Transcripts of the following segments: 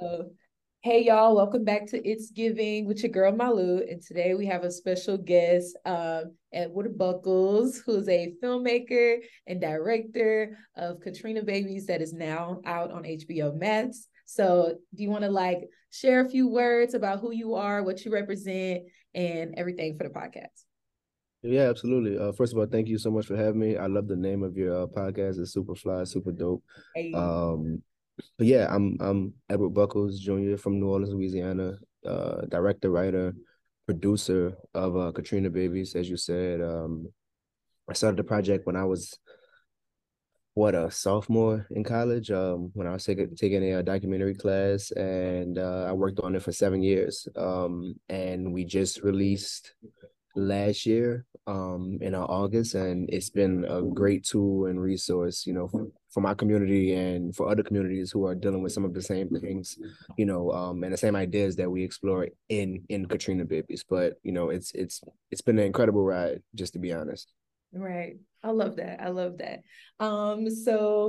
So, hey y'all, welcome back to It's Giving with your girl Malu, and today we have a special guest, Edward Buckles, who's a filmmaker and director of Katrina Babies that is now out on HBO Max. So do you want to share a few words about who you are, what you represent, and everything for the podcast? Yeah, absolutely. First of all, thank you so much for having me. I love the name of your podcast. It's super fly, super dope. Hey. But yeah, I'm Edward Buckles Jr. from New Orleans, Louisiana, director, writer, producer of Katrina Babies, as you said. I started the project when I was a sophomore in college, when I was taking a documentary class, and I worked on it for 7 years. And we just released last year in August, and it's been a great tool and resource, for my community and for other communities who are dealing with some of the same things, and the same ideas that we explore in Katrina Babies. But, it's been an incredible ride, just to be honest. Right. I love that. I love that. So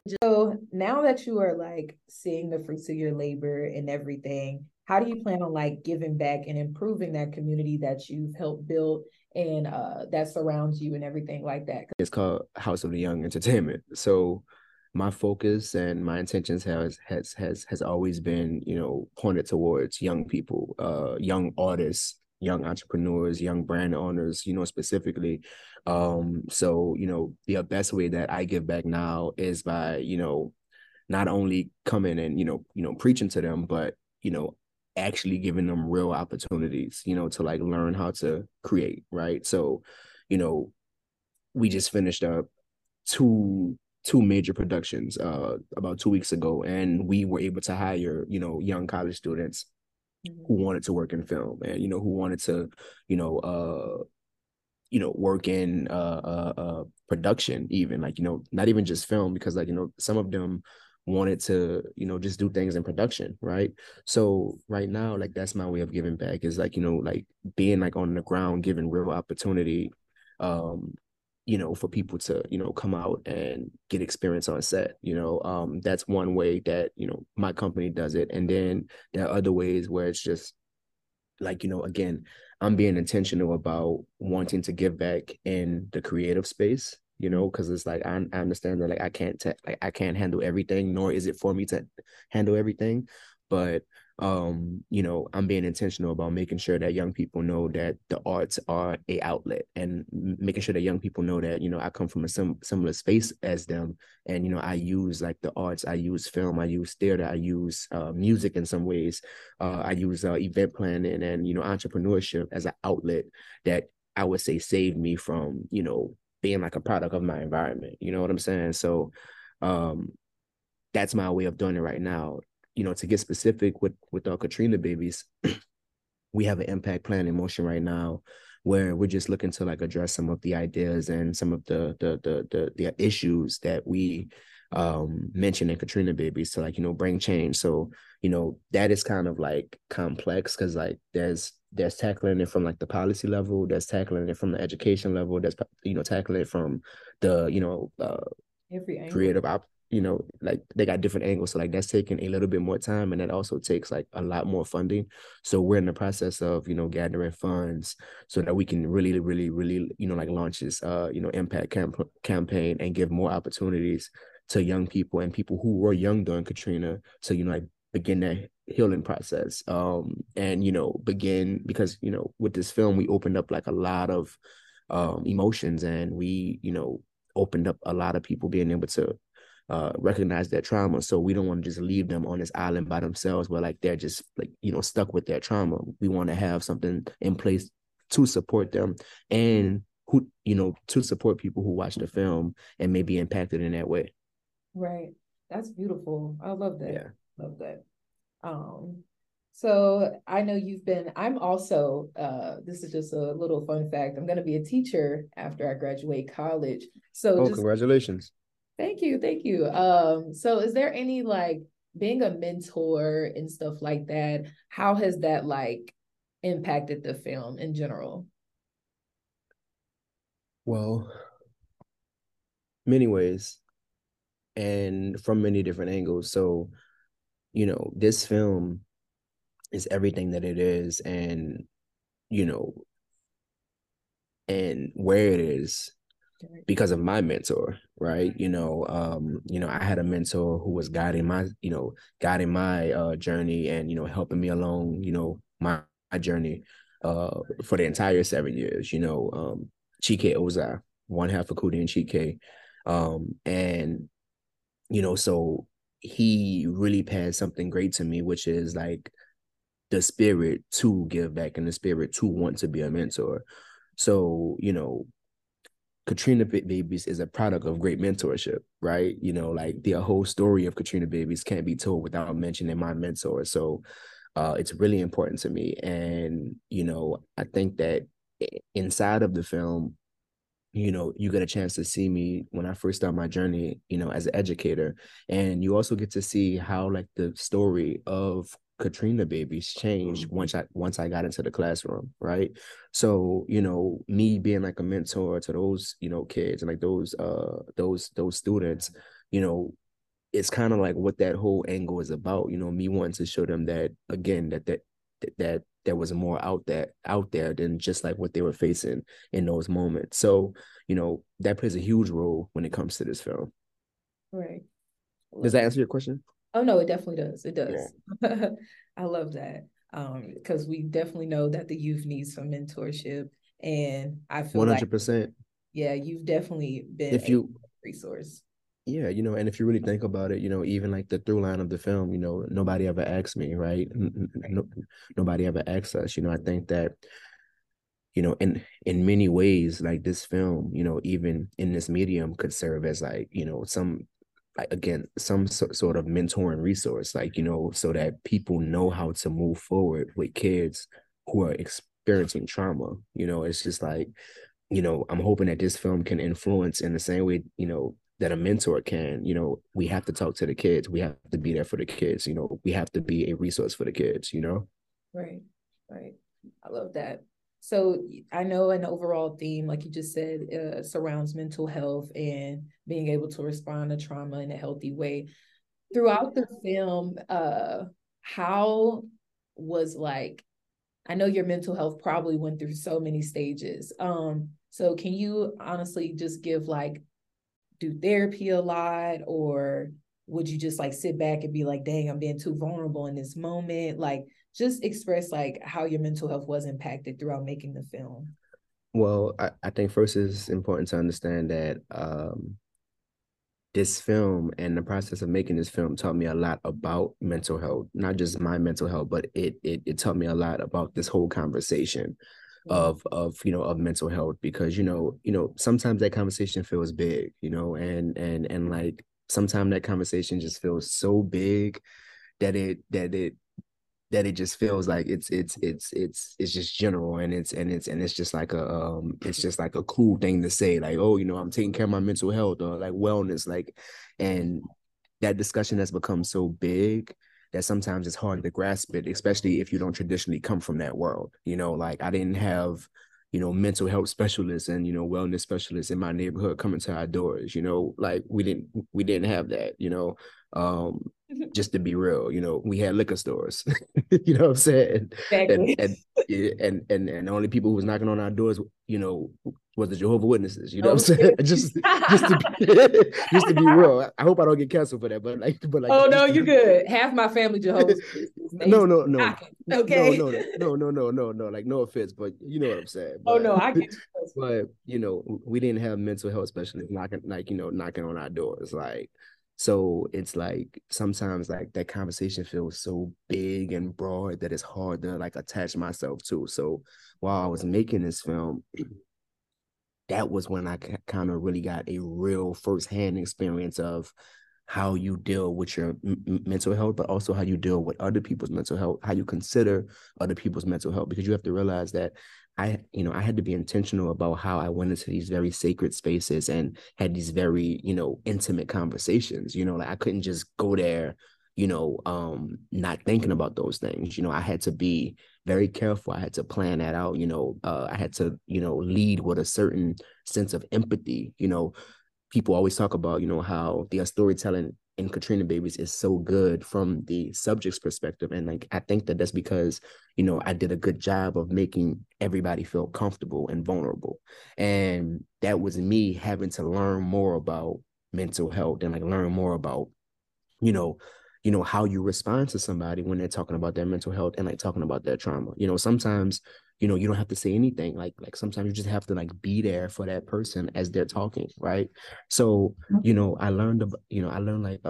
now that you are seeing the fruits of your labor and everything, how do you plan on giving back and improving that community that you've helped build and that surrounds you and everything like that? It's called House of the Young Entertainment. So my focus and my intentions has always been, pointed towards young people, young artists, young entrepreneurs, young brand owners, specifically. So the best way that I give back now is by, not only coming and, preaching to them, but, actually giving them real opportunities, to learn how to create. Right. So, we just finished up two major productions about 2 weeks ago, and we were able to hire, young college students who wanted to work in film and, who wanted to, work in production, even not even just film, because some of them wanted to, just do things in production. Right. So right now, that's my way of giving back is being on the ground, giving real opportunity, for people to, come out and get experience on set, that's one way that, my company does it. And then there are other ways where it's just again, I'm being intentional about wanting to give back in the creative space, because it's I understand that I can't handle everything, nor is it for me to handle everything. But, I'm being intentional about making sure that young people know that the arts are a outlet, and making sure that young people know that, I come from a similar space as them. And, I use the arts, I use film, I use theater, I use music in some ways. I use event planning and, entrepreneurship as an outlet that I would say saved me from, being a product of my environment. You know what I'm saying? So that's my way of doing it right now. To get specific with our Katrina Babies, we have an impact plan in motion right now where we're just looking to address some of the ideas and some of the issues that we mentioned in Katrina Babies to bring change. So, that is kind of complex because there's tackling it from the policy level, there's tackling it from the education level, there's tackling it from the every angle. Creative they got different angles, so that's taking a little bit more time, and that also takes a lot more funding. So we're in the process of gathering funds so that we can really really really launch this impact campaign and give more opportunities to young people and people who were young during Katrina to begin that healing process, and begin, because with this film we opened up a lot of emotions, and we opened up a lot of people being able to recognize their trauma. So we don't want to just leave them on this island by themselves where they're just stuck with their trauma. We want to have something in place to support them and who to support people who watch the film and may be impacted in that way. Right. That's beautiful. I love that. Yeah. Love that. So I know I'm also, this is just a little fun fact, I'm going to be a teacher after I graduate college. So congratulations. Thank you. Thank you. So is there any, being a mentor and stuff like that, how has that, impacted the film in general? Well, many ways and from many different angles. So, you know, this film is everything that it is, and, you know, and where it is because of my mentor, right? You know, I had a mentor who was guiding my, you know, guiding my journey and, you know, helping me along, you know, my journey for the entire 7 years, you know, Chike Oza, one half of Kuti and Chike. And, you know, so he really passed something great to me, which is like the spirit to give back and the spirit to want to be a mentor. So, you know, Katrina Babies is a product of great mentorship, right? You know, like the whole story of Katrina Babies can't be told without mentioning my mentor. So it's really important to me. And, you know, I think that inside of the film, you know, you get a chance to see me when I first start my journey, you know, as an educator. And you also get to see how like the story of Katrina Babies changed once I got into the classroom, right? So, you know, me being like a mentor to those, you know, kids and like those students, you know, it's kind of like what that whole angle is about, you know, me wanting to show them that again that there was more out there than just like what they were facing in those moments. So, you know, that plays a huge role when it comes to this film. Right. Does that answer your question? Oh, no, it definitely does. It does. Yeah. I love that. Because we definitely know that the youth needs some mentorship. And I feel 100%. Like, yeah, you've definitely been a resource. Yeah, you know, and if you really think about it, you know, even like the through line of the film, you know, nobody ever asked me, right? Nobody ever asked us. You know, I think that, you know, in many ways, like this film, you know, even in this medium could serve as like, you know, some sort of mentoring resource, like, you know, so that people know how to move forward with kids who are experiencing trauma. You know, it's just like, you know, I'm hoping that this film can influence in the same way, you know, that a mentor can. You know, we have to talk to the kids. We have to be there for the kids. You know, we have to be a resource for the kids, you know? Right, right. I love that. So I know an overall theme, like you just said, surrounds mental health and being able to respond to trauma in a healthy way. Throughout the film, how was like, I know your mental health probably went through so many stages. So can you honestly just give like, do therapy a lot, or would you just like sit back and be like, dang, I'm being too vulnerable in this moment? Like, just express like how your mental health was impacted throughout making the film. Well, I think first it's important to understand that this film and the process of making this film taught me a lot about mental health, not just my mental health, but it taught me a lot about this whole conversation of you know, of mental health, because you know sometimes that conversation feels big, you know, and like sometimes that conversation just feels so big that it just feels like it's just general, and it's just like a it's just like a cool thing to say, like, oh, you know, I'm taking care of my mental health, or like wellness, like, and that discussion has become so big that sometimes it's hard to grasp it, especially if you don't traditionally come from that world. You know, like I didn't have, you know, mental health specialists and, you know, wellness specialists in my neighborhood coming to our doors, you know, like we didn't have that, you know. Just to be real, you know, we had liquor stores, you know what I'm saying? Exactly. And the only people who was knocking on our doors, you know, was the Jehovah's Witnesses, you know what I'm saying? just to be real. I hope I don't get canceled for that, but like oh no, you're good. Half my family Jehovah's Witnesses. No. Okay. No, like no offense, but you know what I'm saying. But, oh no, I get you. But you know, we didn't have mental health specialists knocking on our doors, like. So it's like sometimes like that conversation feels so big and broad that it's hard to like attach myself to. So while I was making this film, that was when I kind of really got a real firsthand experience of how you deal with your mental health, but also how you deal with other people's mental health, how you consider other people's mental health, because you have to realize that I had to be intentional about how I went into these very sacred spaces and had these very, you know, intimate conversations. You know, like I couldn't just go there, you know, not thinking about those things. You know, I had to be very careful. I had to plan that out. You know, I had to, you know, lead with a certain sense of empathy. You know, people always talk about, you know, how the storytelling in Katrina Babies is so good from the subject's perspective. And like, I think that that's because, you know, I did a good job of making everybody feel comfortable and vulnerable. And that was me having to learn more about mental health and like learn more about, you know, how you respond to somebody when they're talking about their mental health and like talking about their trauma. You know, sometimes, you know, you don't have to say anything. Like sometimes you just have to like be there for that person as they're talking, right? So, you know, I learned like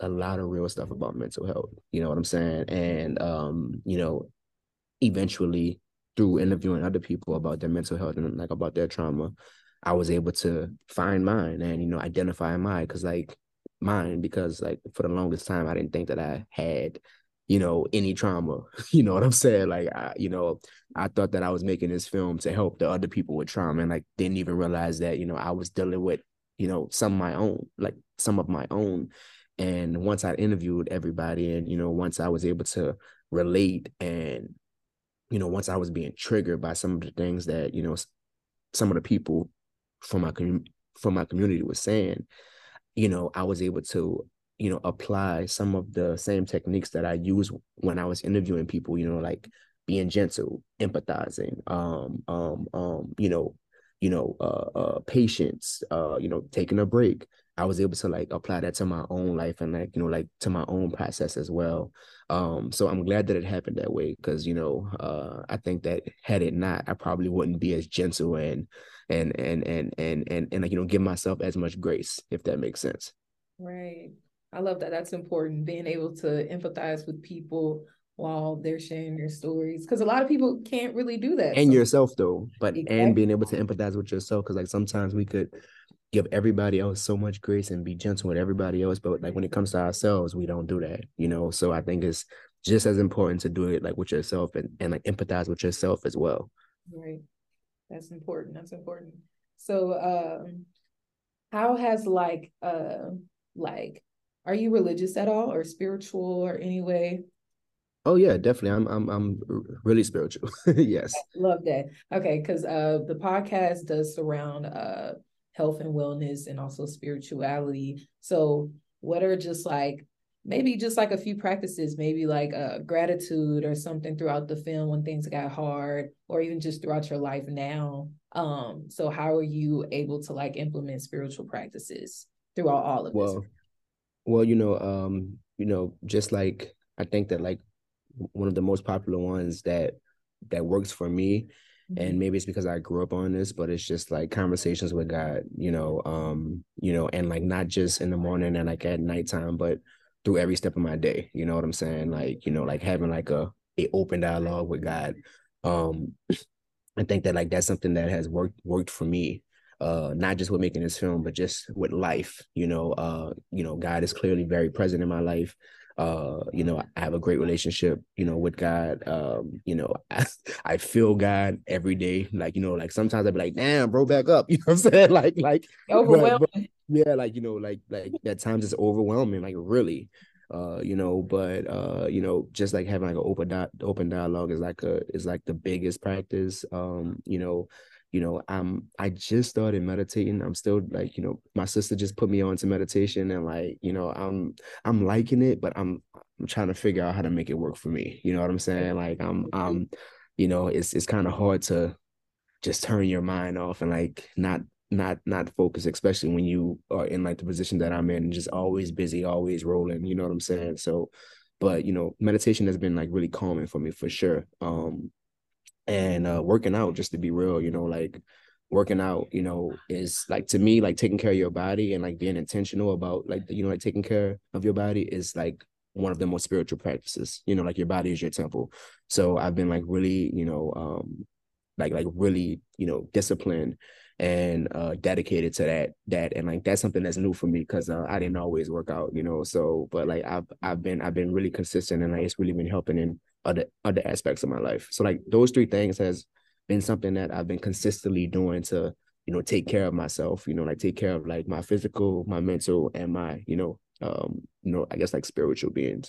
a lot of real stuff about mental health, you know what I'm saying? And, you know, eventually through interviewing other people about their mental health and like about their trauma, I was able to find mine and, you know, identify mine because for the longest time, I didn't think that I had, you know, any trauma, you know what I'm saying? Like, I thought that I was making this film to help the other people with trauma and like didn't even realize that, you know, I was dealing with, you know, some of my own. And once I interviewed everybody and, you know, once I was able to relate and, you know, once I was being triggered by some of the things that, you know, some of the people from my community was saying, you know, I was able to, you know, apply some of the same techniques that I use when I was interviewing people, you know, like being gentle, empathizing, patience, you know, taking a break. I was able to like apply that to my own life and like, you know, like to my own process as well. So I'm glad that it happened that way because, you know, I think that had it not, I probably wouldn't be as gentle and like, you know, give myself as much grace, if that makes sense. Right. I love that. That's important. Being able to empathize with people while they're sharing their stories, because a lot of people can't really do that. And so. Yourself though, but exactly. And being able to empathize with yourself, because like sometimes we could give everybody else so much grace and be gentle with everybody else, but like when it comes to ourselves, we don't do that, you know? So I think it's just as important to do it like with yourself and like empathize with yourself as well. Right. That's important. That's important. So how has are you religious at all or spiritual or any way? Oh yeah, definitely. I'm really spiritual. Yes. I love that. Okay. Cause the podcast does surround health and wellness and also spirituality. So what are just like, maybe just like a few practices, maybe like gratitude or something throughout the film when things got hard or even just throughout your life now. So how are you able to like implement spiritual practices throughout all of this? Well, you know, just like, I think that like one of the most popular ones that works for me, mm-hmm. and maybe it's because I grew up on this, but it's just like conversations with God, you know, and like not just in the morning and like at nighttime, but through every step of my day, you know what I'm saying? Like, you know, like having like a open dialogue with God. I think that like, that's something that has worked for me. Not just with making this film, but just with life, you know, God is clearly very present in my life. You know, I have a great relationship, you know, with God. You know, I feel God every day. Like, you know, like sometimes I'd be like, damn, bro, back up. You know what I'm saying? Like, overwhelming. But, yeah. Like, you know, like at times it's overwhelming, like really, you know, but, you know, just like having like an open dialogue is like the biggest practice, you know, I just started meditating. I'm still like, you know, my sister just put me on to meditation and like, you know, I'm liking it, but I'm trying to figure out how to make it work for me. You know what I'm saying? Like I'm, you know, it's kind of hard to just turn your mind off and like not focus, especially when you are in like the position that I'm in, just always busy, always rolling, you know what I'm saying? So, but you know, meditation has been like really calming for me for sure. And working out, just to be real, you know, like working out, you know, is like, to me, like taking care of your body and like being intentional about like, you know, like taking care of your body is like one of the most spiritual practices, you know, like your body is your temple. So I've been like really, you know, like really, you know, disciplined and dedicated to that. And like, that's something that's new for me because I didn't always work out, you know, so, but like I've been really consistent and like it's really been helping in other aspects of my life. So like those three things has been something that I've been consistently doing to, you know, take care of myself, you know, like take care of like my physical, my mental, and my, you know, I guess like spiritual taking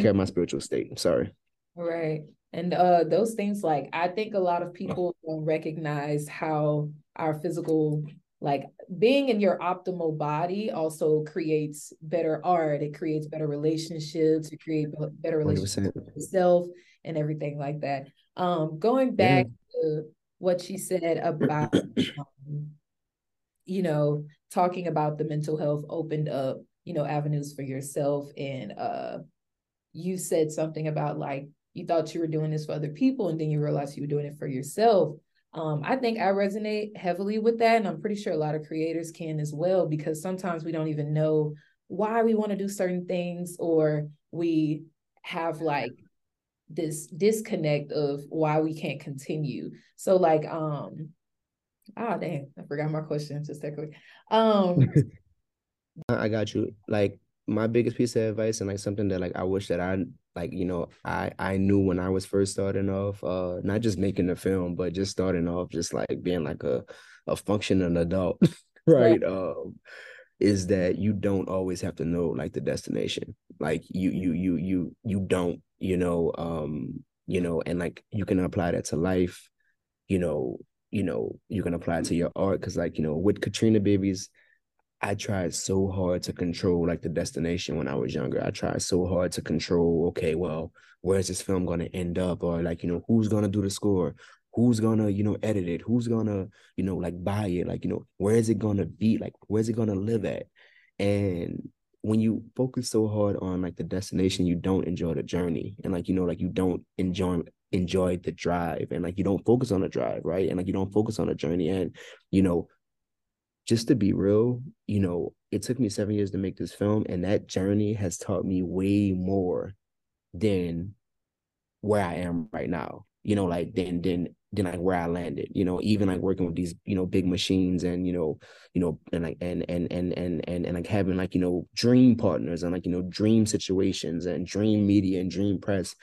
care of my spiritual state. Sorry. Right. And those things, like, I think a lot of people don't recognize how our physical Like being in your optimal body also creates better art. It creates better relationships. It creates better relationships 100%. With yourself and everything like that. Going back to what she said about, you know, talking about the mental health opened up, you know, avenues for yourself. And you said something about like, you thought you were doing this for other people and then you realized you were doing it for yourself. I think I resonate heavily with that. And I'm pretty sure a lot of creators can as well, because sometimes we don't even know why we want to do certain things, or we have like this disconnect of why we can't continue. So like, oh, dang, I forgot my question just that quick. I got you. Like my biggest piece of advice, and like something that like I wish that I like, you know, I knew when I was first starting off, not just making a film, but just starting off, just like being like a functioning adult, right? Yeah. Is that you don't always have to know like the destination. Like you don't, you know, and like you can apply that to life, you know, you can apply it to your art. Cause like, you know, with Katrina Babies, I tried so hard to control like the destination when I was younger. I tried so hard to control, okay, well, where's this film going to end up? Or like, you know, who's going to do the score? Who's going to, you know, edit it? Who's going to, you know, like buy it? Like, you know, where is it going to be? Like, where's it going to live at? And when you focus so hard on like the destination, you don't enjoy the journey. And like, you know, like you don't enjoy the drive, and like you don't focus on the drive, right? And like you don't focus on the journey. And, you know, just to be real, you know, it took me 7 years to make this film, and that journey has taught me way more than where I am right now, you know, like than like where I landed, you know, even like working with these, you know, big machines, and, you know, and like, and like having like, you know, dream partners, and like, you know, dream situations, and dream media, and dream press.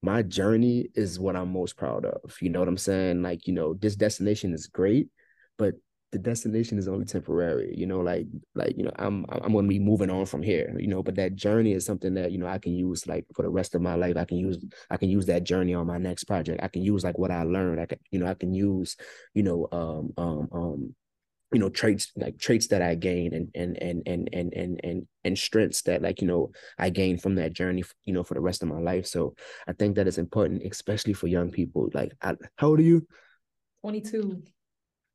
My journey is what I'm most proud of. You know what I'm saying? Like, you know, this destination is great, but the destination is only temporary. You know, like, you know, I'm going to be moving on from here, you know, but that journey is something that, you know, I can use like for the rest of my life. I can use that journey on my next project. I can use like what I learned. I can use, you know, you know, traits that I gain and strengths that like, you know, I gain from that journey, you know, for the rest of my life. So I think that is important, especially for young people. Like, how old are you? 22.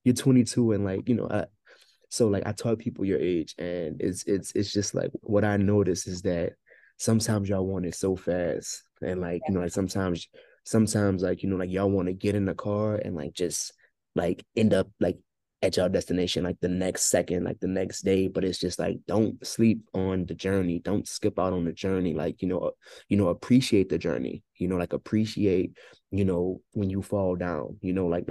You're 22. And like, you know, I taught people your age, and it's just like, what I noticed is that sometimes y'all want it so fast. And like, you know, like sometimes like, you know, like y'all want to get in the car and like, just like end up like at your destination, like the next second, like the next day. But it's just like, don't sleep on the journey. Don't skip out on the journey. Like, you know, appreciate the journey, you know, like appreciate, you know, when you fall down, you know, like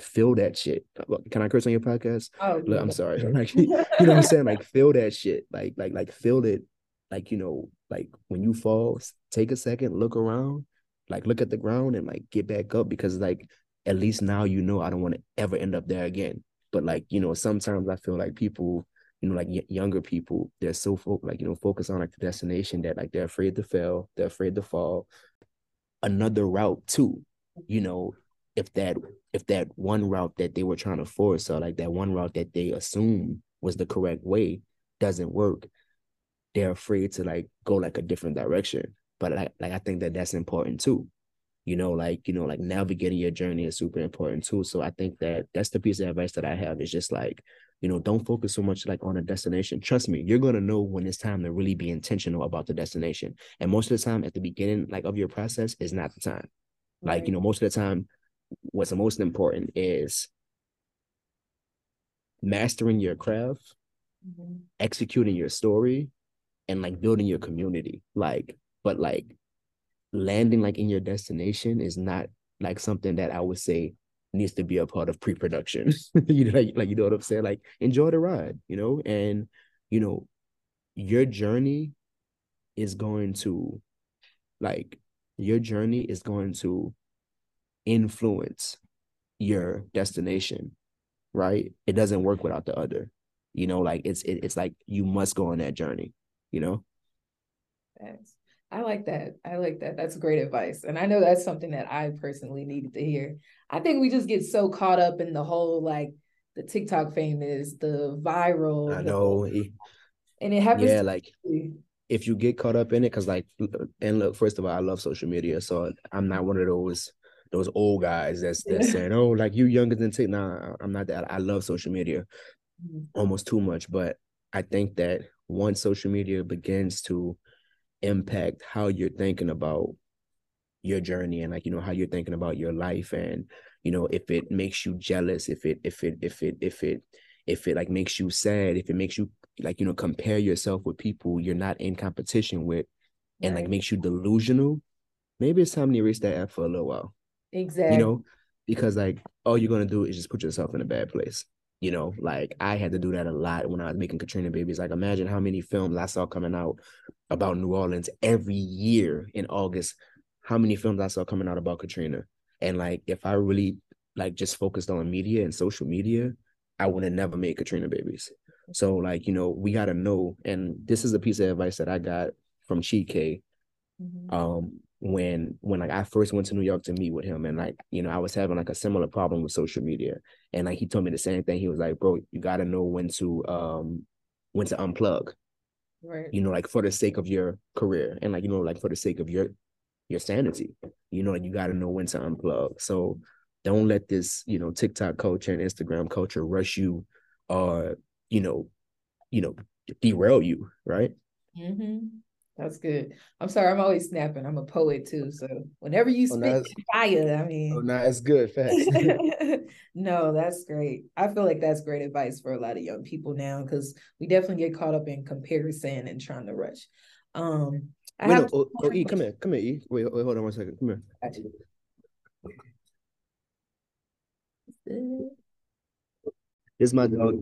feel that shit. Can I curse on your podcast? Oh, yeah. I'm sorry. Like, you know what I'm saying? Like feel that shit. Like feel it. Like, you know, like when you fall, take a second, look around, like look at the ground and like get back up, because like, at least now, you know, I don't want to ever end up there again. But like, you know, sometimes I feel like people, you know, like younger people, they're so like, you know, focused on like the destination that like they're afraid to fail, they're afraid to fall. Another route too, you know, if that one route that they were trying to force, or like that one route that they assume was the correct way doesn't work, they're afraid to like go like a different direction. But like I think that that's important too. You know, like navigating your journey is super important too. So I think that that's the piece of advice that I have, is just like, you know, don't focus so much like on a destination. Trust me, you're going to know when it's time to really be intentional about the destination. And most of the time at the beginning, like of your process, is not the time. Right. Like, you know, most of the time, what's the most important is mastering your craft, executing your story, and like building your community. Like, but like, landing like in your destination is not like something that I would say needs to be a part of pre-production. You know, like you know what I'm saying? Like enjoy the ride, you know, and you know, your journey is going to influence your destination, right? It doesn't work without the other, you know, like it's like you must go on that journey, you know? Thanks. I like that. I like that. That's great advice. And I know that's something that I personally needed to hear. I think we just get so caught up in the whole, like, the TikTok fame is, the viral. I know. And it happens. Yeah, like if you get caught up in it, because like, and look, first of all, I love social media, so I'm not one of those old guys that's saying, oh, like you younger than TikTok. Nah, I'm not that. I love social media almost too much, but I think that once social media begins to impact how you're thinking about your journey and like, you know, how you're thinking about your life, and you know, if it makes you jealous, if it like makes you sad, if it makes you like, you know, compare yourself with people you're not in competition with, and like makes you delusional, maybe it's time to erase that app for a little while. Exactly. You know, because like all you're gonna do is just put yourself in a bad place. You know, like I had to do that a lot when I was making Katrina Babies. Like imagine how many films I saw coming out about New Orleans every year in August, how many films I saw coming out about Katrina. And like, if I really like just focused on media and social media, I would have never made Katrina Babies. So like, you know, we got to know, and this is a piece of advice that I got from Chike when like I first went to New York to meet with him, and like, you know, I was having like a similar problem with social media, and like he told me the same thing. He was like, bro, you got to know when to unplug, right? You know, like for the sake of your career, and like, you know, like for the sake of your sanity, you know, and you got to know when to unplug. So don't let this, you know, TikTok culture and Instagram culture rush you or, you know, derail you, right? Mm-hmm. That's good. I'm sorry, I'm always snapping. I'm a poet too, so whenever you speak fire, I mean. Oh, no, that's good. Facts. No, that's great. I feel like that's great advice for a lot of young people now, because we definitely get caught up in comparison and trying to rush. Wait, come here, E. Wait, hold on one second. Come here. Got you. This is my dog,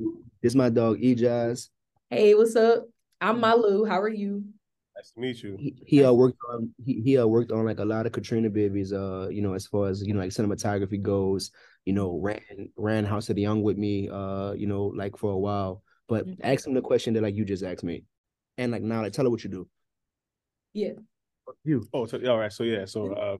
Ejaz. Hey, what's up? I'm MALU. How are you? Nice to meet you. He worked on like a lot of Katrina Babies. You know, as far as, you know, like cinematography goes, you know, ran House of the Young with me. You know, like for a while. But ask him the question that like you just asked me, and like now, like tell her what you do. Yeah. You. Oh, so, all right. So yeah. So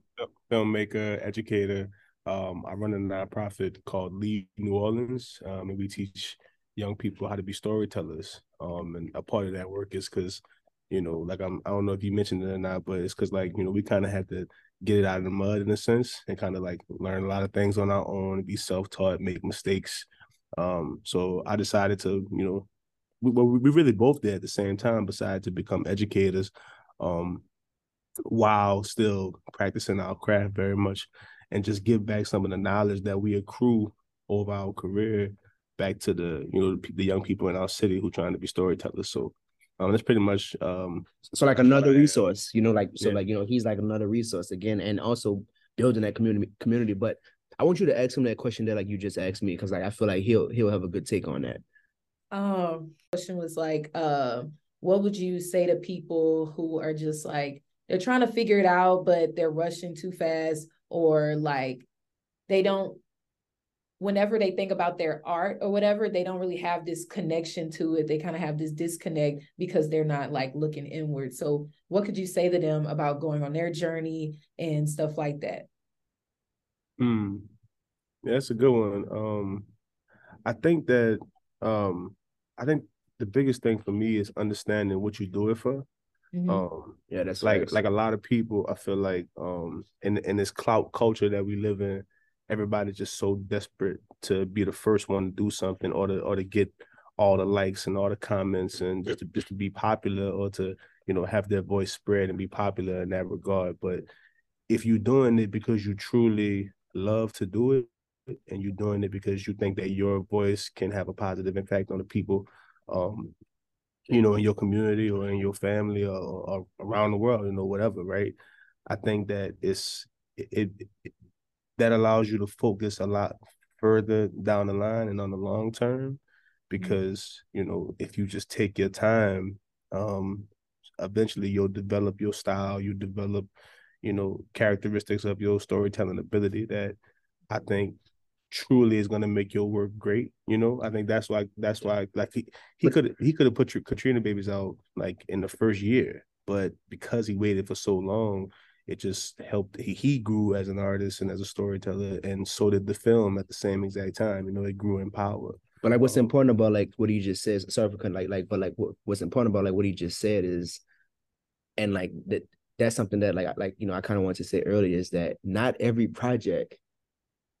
filmmaker, educator. I run a nonprofit called Lead New Orleans, and we teach young people how to be storytellers. And a part of that work is because, you know, like I don't know if you mentioned it or not, but it's because like, you know, we kind of had to get it out of the mud in a sense and kind of like learn a lot of things on our own, be self-taught, make mistakes. So I decided to, you know, we really both did at the same time, decided to become educators, while still practicing our craft very much, and just give back some of the knowledge that we accrue over our career back to the, you know, the young people in our city who are trying to be storytellers. So that's pretty much so like another resource, you know, like so like, you know, he's like another resource again, and also building that community. But I want you to ask him that question that like you just asked me, because like I feel like he'll have a good take on that. Question was like, what would you say to people who are just like, they're trying to figure it out, but they're rushing too fast, or like they don't, whenever they think about their art or whatever, they don't really have this connection to it. They kind of have this disconnect because they're not like looking inward. So what could you say to them about going on their journey and stuff like that? Yeah, that's a good one. I think the biggest thing for me is understanding what you do it for. Yeah, that's like a lot of people, I feel like in this clout culture that we live in, everybody's just so desperate to be the first one to do something, or to get all the likes and all the comments, and just to be popular, or to, you know, have their voice spread and be popular in that regard. But if you're doing it because you truly love to do it, and you're doing it because you think that your voice can have a positive impact on the people, you know, in your community or in your family or around the world, you know, whatever, right? I think that it that allows you to focus a lot further down the line and on the long term, because, you know, if you just take your time, eventually you'll develop your style, you develop, you know, characteristics of your storytelling ability that I think truly is going to make your work great. You know, I think that's why like he could have put your Katrina Babies out like in the first year, but because he waited for so long, it just helped. He grew as an artist and as a storyteller, and so did the film at the same exact time. You know, it grew in power. But like, what's important about like what he just says? Sorry for cutting, what's important about like what he just said is, and like that, that's something that like you know I kind of wanted to say earlier, is that not every project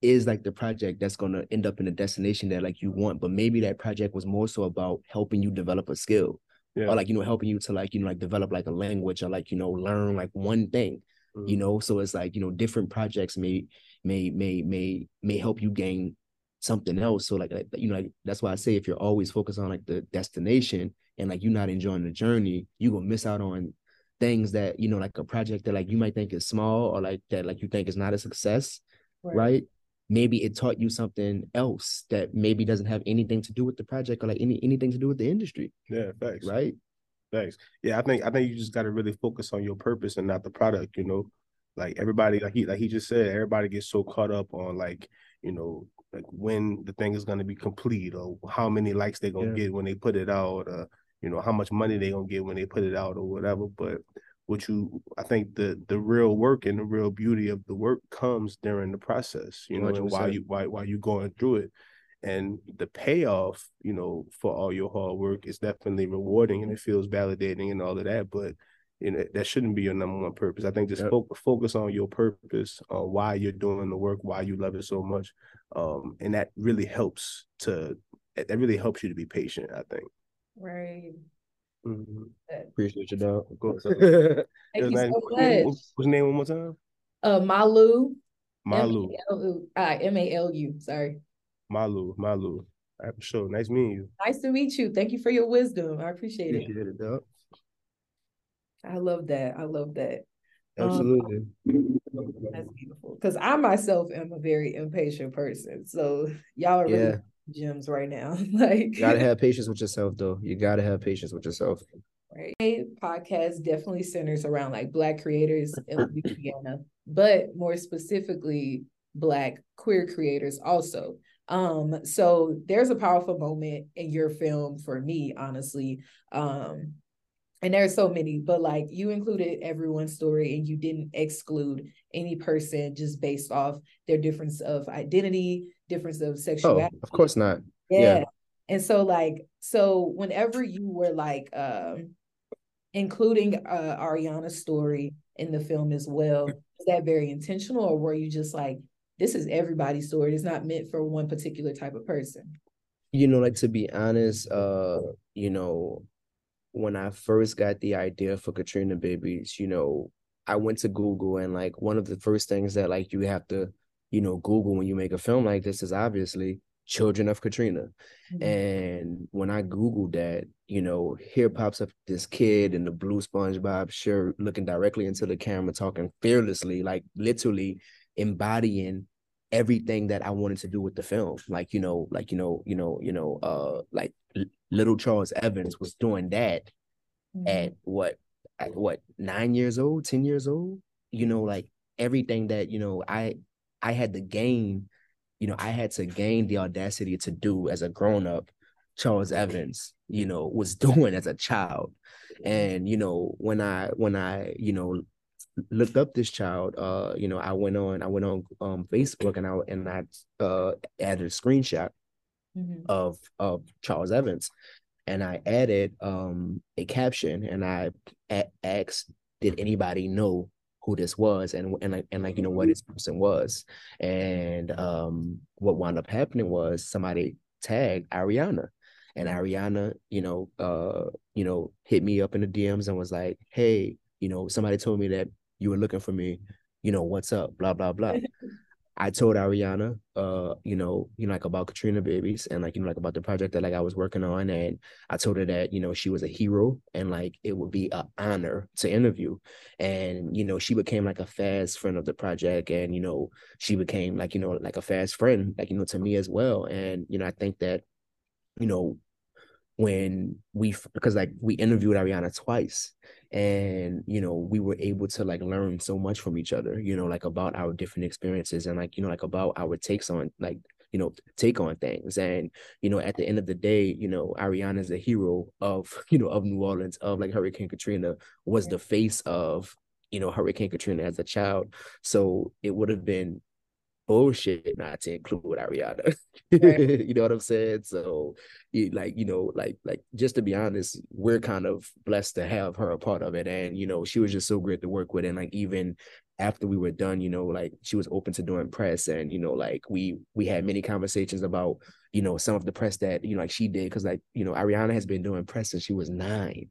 is like the project that's going to end up in the destination that like you want, but maybe that project was more so about helping you develop a skill, or like, you know, helping you to like, you know, like develop like a language, or like, you know, learn like one thing, you know? So it's like, you know, different projects may help you gain something else. So like, you know, like, that's why I say, if you're always focused on like the destination and like, you're not enjoying the journey, you're going to miss out on things that, you know, like a project that like you might think is small, or like that, like you think is not a success. Right? Maybe it taught you something else that maybe doesn't have anything to do with the project, or like anything to do with the industry. Yeah, thanks. Right? Thanks. Yeah, I think you just got to really focus on your purpose and not the product, you know? Like everybody, like he just said, everybody gets so caught up on like, you know, like when the thing is going to be complete, or how many likes they're going to get when they put it out, or, you know, how much money they're going to get when they put it out or whatever. But I think the real work and the real beauty of the work comes during the process, you know, and while you're going through it, and the payoff, you know, for all your hard work is definitely rewarding, and it feels validating and all of that. But you know, that shouldn't be your number one purpose. I think just focus on your purpose, why you're doing the work, why you love it so much, and that really helps you to be patient, I think. Right. Mm-hmm. Appreciate your dog. Of course. What's your name one more time? MALU. MALU. MALU. Sorry. MALU. I'm sure. Nice meeting you. Nice to meet you. Thank you for your wisdom. I appreciate it. You did it, dog. I love that. Absolutely. That's beautiful. Because I myself am a very impatient person. So y'all are really gems right now. Like, gotta have patience with yourself, though. You gotta have patience with yourself. Right. Podcast definitely centers around like Black creators in Louisiana, but more specifically Black queer creators also. So there's a powerful moment in your film for me, honestly. And there are so many, but like you included everyone's story, and you didn't exclude any person just based off their difference of identity, difference of sexuality. Oh, of course not. Yeah. And so like, whenever you were like including Ariana's story in the film as well, was that very intentional, or were you just like, this is everybody's story, it's not meant for one particular type of person? You know, like, to be honest, you know, when I first got the idea for Katrina Babies, you know, I went to Google, and like one of the first things that like you have to, you know, Google when you make a film like this is obviously Children of Katrina. Mm-hmm. And when I Googled that, you know, here pops up this kid in the blue SpongeBob shirt looking directly into the camera, talking fearlessly, like literally embodying everything that I wanted to do with the film. Like, you know, like little Charles Evans was doing that at what, 9 years old, 10 years old, you know, like everything that, you know, I had to gain, you know, I had to gain the audacity to do as a grown-up, Charles Evans, you know, was doing as a child. And, you know, when I, you know, looked up this child, you know, I went on Facebook, and I added a screenshot of Charles Evans, and I added a caption, and I asked, did anybody know who this was, and like you know what this person was? And what wound up happening was somebody tagged Ariana, and Ariana, you know, hit me up in the DMs and was like, hey, you know, somebody told me that you were looking for me, you know, what's up, blah blah blah. I told Ariana, you know, like about Katrina Babies, and like, you know, like about the project that like I was working on, and I told her that, you know, she was a hero, and like it would be an honor to interview. And, you know, she became like a fast friend of the project, and, you know, she became like, you know, like a fast friend, like, you know, to me as well. And, you know, I think that, you know, because like we interviewed Ariana twice, and, you know, we were able to like learn so much from each other, you know, like about our different experiences, and like, you know, like about our take on things. And, you know, at the end of the day, you know, Ariana is a hero of, you know, of New Orleans, of like Hurricane Katrina, was the face of, you know, Hurricane Katrina as a child. So it would have been bullshit not to include Ariana. Right. You know what I'm saying? So like, you know, like just to be honest, we're kind of blessed to have her a part of it. And, you know, she was just so great to work with. And like, even after we were done, you know, like she was open to doing press, and, you know, like we had many conversations about, you know, some of the press that, you know, like she did. Cause like, you know, Ariana has been doing press since she was 9,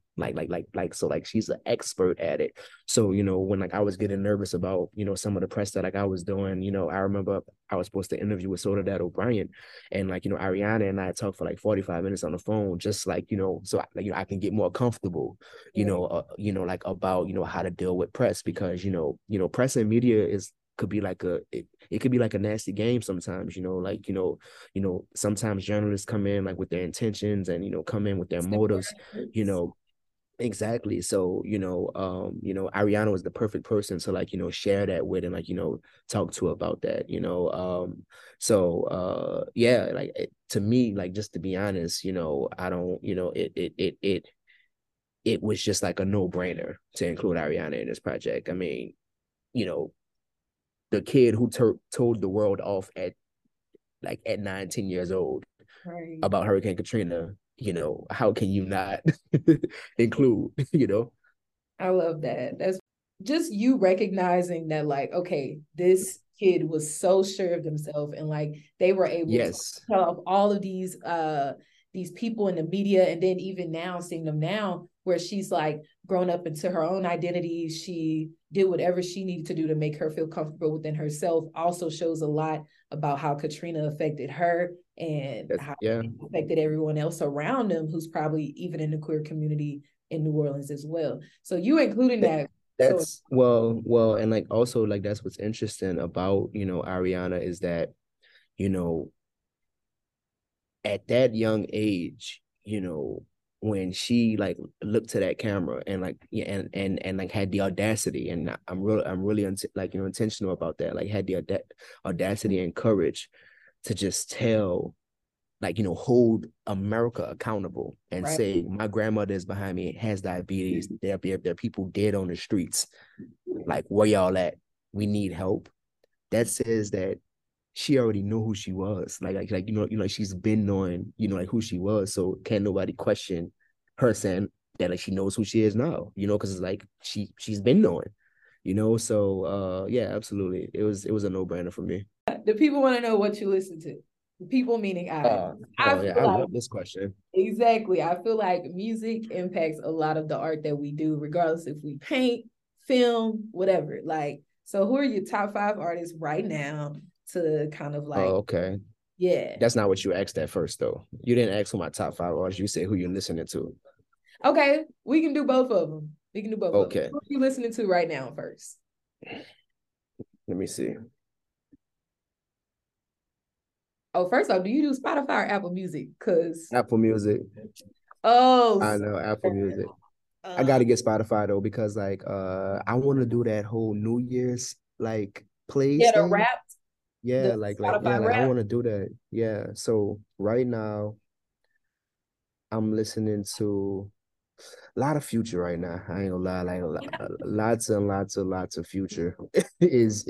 so like, she's an expert at it. So, you know, when like I was getting nervous about, you know, some of the press that like I was doing, you know, I remember I was supposed to interview with Soledad O'Brien, and like, you know, Ariana and I talked for like 45 minutes on the phone, just like, you know, so like, you know, I can get more comfortable, you know, like about, you know, how to deal with press, because, you know, press and media could be like a nasty game sometimes, you know, sometimes journalists come in like with their intentions and, you know, come in with their motives, you know. Exactly. So, you know, Ariana was the perfect person to like, you know, share that with and like, you know, talk to about that, you know. Yeah, like to me, like, just to be honest, you know, I don't, you know, it was just like a no-brainer to include Ariana in this project. I mean, you know, the kid who told the world off at 9-10 years old, right, about Hurricane Katrina, you know, how can you not include, you know? I love that. That's just you recognizing that, like, okay, this kid was so sure of themselves, and like they were able, yes, to tell off all of these people in the media. And then even now, seeing them now, where she's like grown up into her own identity, she did whatever she needed to do to make her feel comfortable within herself, also shows a lot about how Katrina affected her and how, yeah, it affected everyone else around them who's probably even in the queer community in New Orleans as well. So you including that. That's well, and like also like that's what's interesting about, you know, Ariana is that, you know, at that young age, you know, when she like looked to that camera and like, yeah, and like had the audacity, and I'm really like, you know, intentional about that, like had the audacity and courage to just tell, like, you know, hold America accountable and, right, say, my grandmother is behind me, has diabetes, there are people dead on the streets, like, where y'all at? We need help. That says that she already knew who she was. Like, you know, she's been knowing, you know, like who she was. So can't nobody question her saying that, like, she knows who she is now, you know, because it's like, she's been knowing, you know? So, yeah, absolutely. It was a no-brainer for me. The people want to know what you listen to. People meaning I. I love this question. Exactly. I feel like music impacts a lot of the art that we do, regardless if we paint, film, whatever. Like, so who are your top 5 artists right now to kind of like... Oh, okay. Yeah. That's not what you asked at first, though. You didn't ask who my top 5 artists. You said who you're listening to. Okay. We can do both of them. Okay. Who are you listening to right now first? Let me see. Oh, first off, do you do Spotify or Apple Music? Cause Apple Music. Oh, I know, Apple Music. I gotta get Spotify though, because like I want to do that whole New Year's like plays. Yeah, the rap. Yeah, the like I want to do that. Yeah. So right now, I'm listening to a lot of Future right now. I ain't gonna lie, like lots of Future is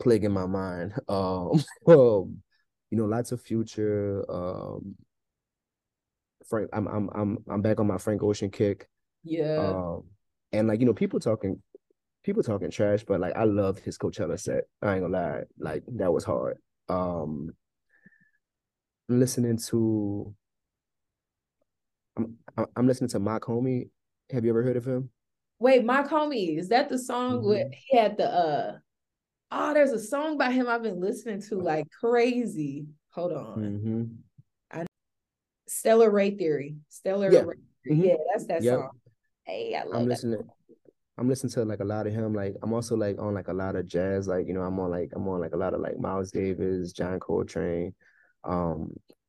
plaguing my mind. You know, lots of Future. Frank, I'm back on my Frank Ocean kick. Yeah. And like, you know, people talking trash, but like I loved his Coachella set. I ain't gonna lie, like that was hard. I'm listening to Mock Homie. Have you ever heard of him? Wait, Mock Homie, is that the song, mm-hmm, where he had the there's a song by him I've been listening to like crazy. Hold on. Mm-hmm. Stellar Ray Theory. Yeah. Ray Theory. Mm-hmm. Yeah, that's that song. Hey, I love that. I'm listening to like a lot of him. Like I'm also like on like a lot of jazz. Like, you know, I'm on like a lot of like Miles Davis, John Coltrane.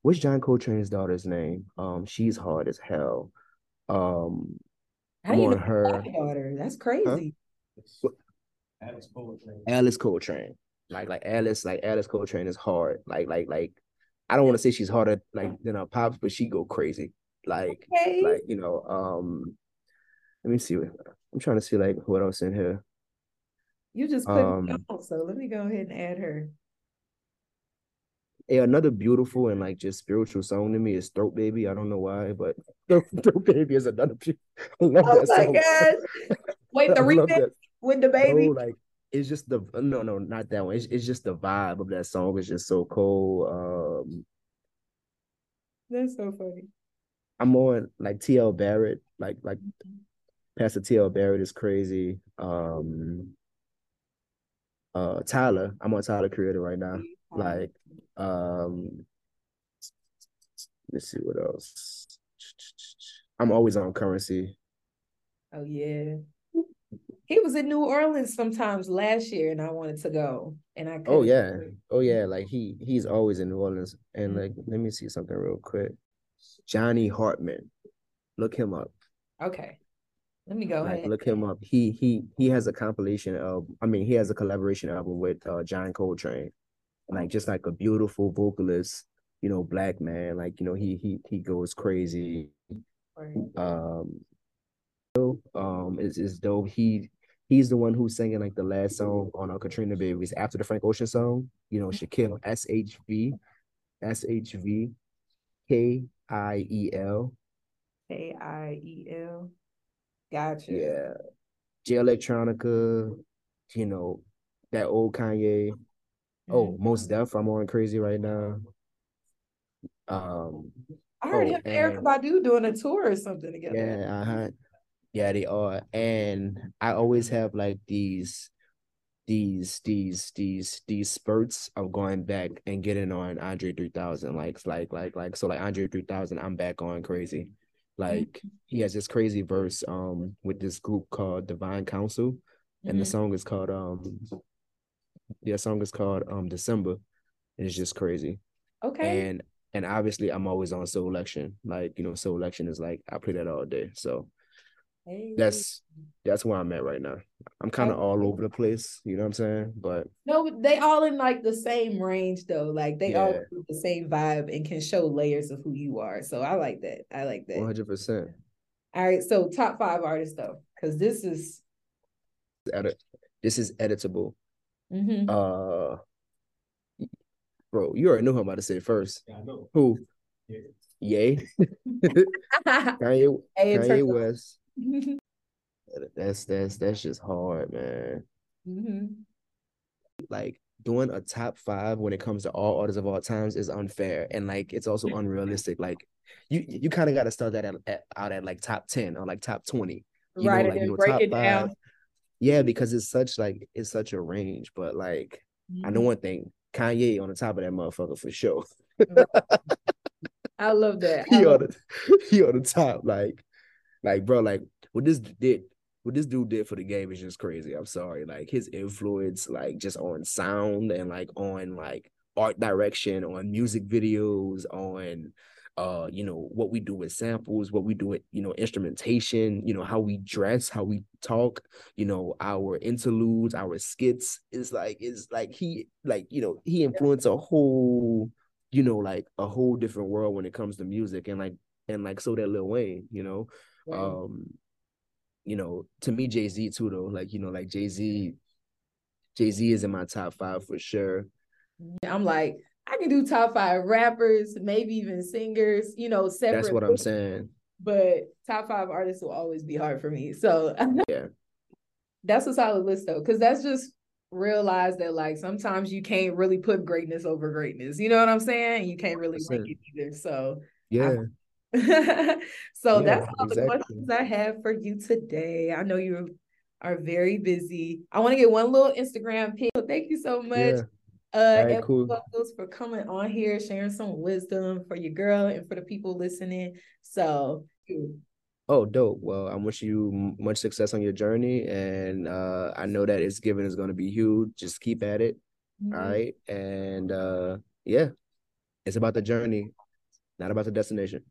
What's John Coltrane's daughter's name? She's hard as hell. How do you know her daughter? That's crazy. Huh? Alice Coltrane. Like Alice Coltrane is hard. Like I don't want to say she's harder like than her pops, but she go crazy. Like, you know, Let me see. I'm trying to see like what else in here. You just clicked on, so let me go ahead and add her. Yeah, another beautiful and like just spiritual song to me is Throat Baby. I don't know why, but Throat Baby is another. I love that song. Gosh. Wait, the remix with the baby. No, like it's just the no, not that one. It's just the vibe of that song is just so cool. That's so funny. I'm on like T.L. Barrett, like Pastor T.L. Barrett is crazy. Tyler, I'm on Tyler Creator right now. Like, let's see what else. I'm always on Currency. Oh yeah, he was in New Orleans sometimes last year, and I wanted to go, and I couldn't. Oh yeah, like he's always in New Orleans. And like, let me see something real quick. Johnny Hartman, look him up. Okay, let me go ahead. Look him up. He has a compilation of. I mean, he has a collaboration album with John Coltrane. Like just like a beautiful vocalist, you know, black man. Like, you know, he goes crazy. Is dope. He's the one who's singing like the last song on Katrina Babies after the Frank Ocean song. You know, Shaquille SHVKIEL. Gotcha. Yeah. J Electronica. You know, that old Kanye. Oh, Most Def, I'm on crazy right now. I heard him and Erykah Badu doing a tour or something together. Yeah, yeah, they are. And I always have like these spurts of going back and getting on Andre 3000. Like Andre 3000, I'm back on crazy. Like he has this crazy verse with this group called Divine Council, and the song is called December, and it's just crazy. Okay. And obviously I'm always on Soul Election. Like, you know, Soul Election is like I play that all day. So that's where I'm at right now. I'm kind of all over the place, you know what I'm saying? But no, they all in like the same range though. Like they all do the same vibe and can show layers of who you are. So I like that. 100%. All right. So top 5 artists though, because this is editable. Bro, you already know who I'm about to say first. Yeah, I know. Who? Yeah. Yay. Kanye West. That's just hard, man. Like doing a top 5 when it comes to all artists of all times is unfair, and like it's also unrealistic. Like you kind of got to start that out at like top 10 or like top 20. You right, know, like, and you break top it down. 5. Yeah, because it's such a range, but like I know one thing, Kanye on the top of that motherfucker for sure. I love that. He on the top, like bro, like what this dude did for the game is just crazy. I'm sorry, like his influence, like just on sound and like on like art direction, on music videos, on you know, what we do with samples, what we do with, you know, instrumentation, you know, how we dress, how we talk, you know, our interludes, our skits, is like he, like, you know, he influenced a whole, you know, like a whole different world when it comes to music. And like so that Lil Wayne, you know, you know, to me, Jay-Z too though, like, you know, like Jay-Z is in my top 5 for sure. I'm like, I can do top 5 rappers, maybe even singers, you know, separate. That's what I'm saying. But top 5 artists will always be hard for me. So yeah, that's a solid list though, because that's just realize that like sometimes you can't really put greatness over greatness. You know what I'm saying? You can't really rank it either. So yeah. That's all the questions I have for you today. I know you are very busy. I want to get one little Instagram pic. Thank you so much. Yeah. Right, cool. For coming on here, sharing some wisdom for your girl and for the people listening. So, oh, dope. Well, I wish you much success on your journey, and I know that it's giving is going to be huge. Just keep at it, all right? And yeah, it's about the journey, not about the destination.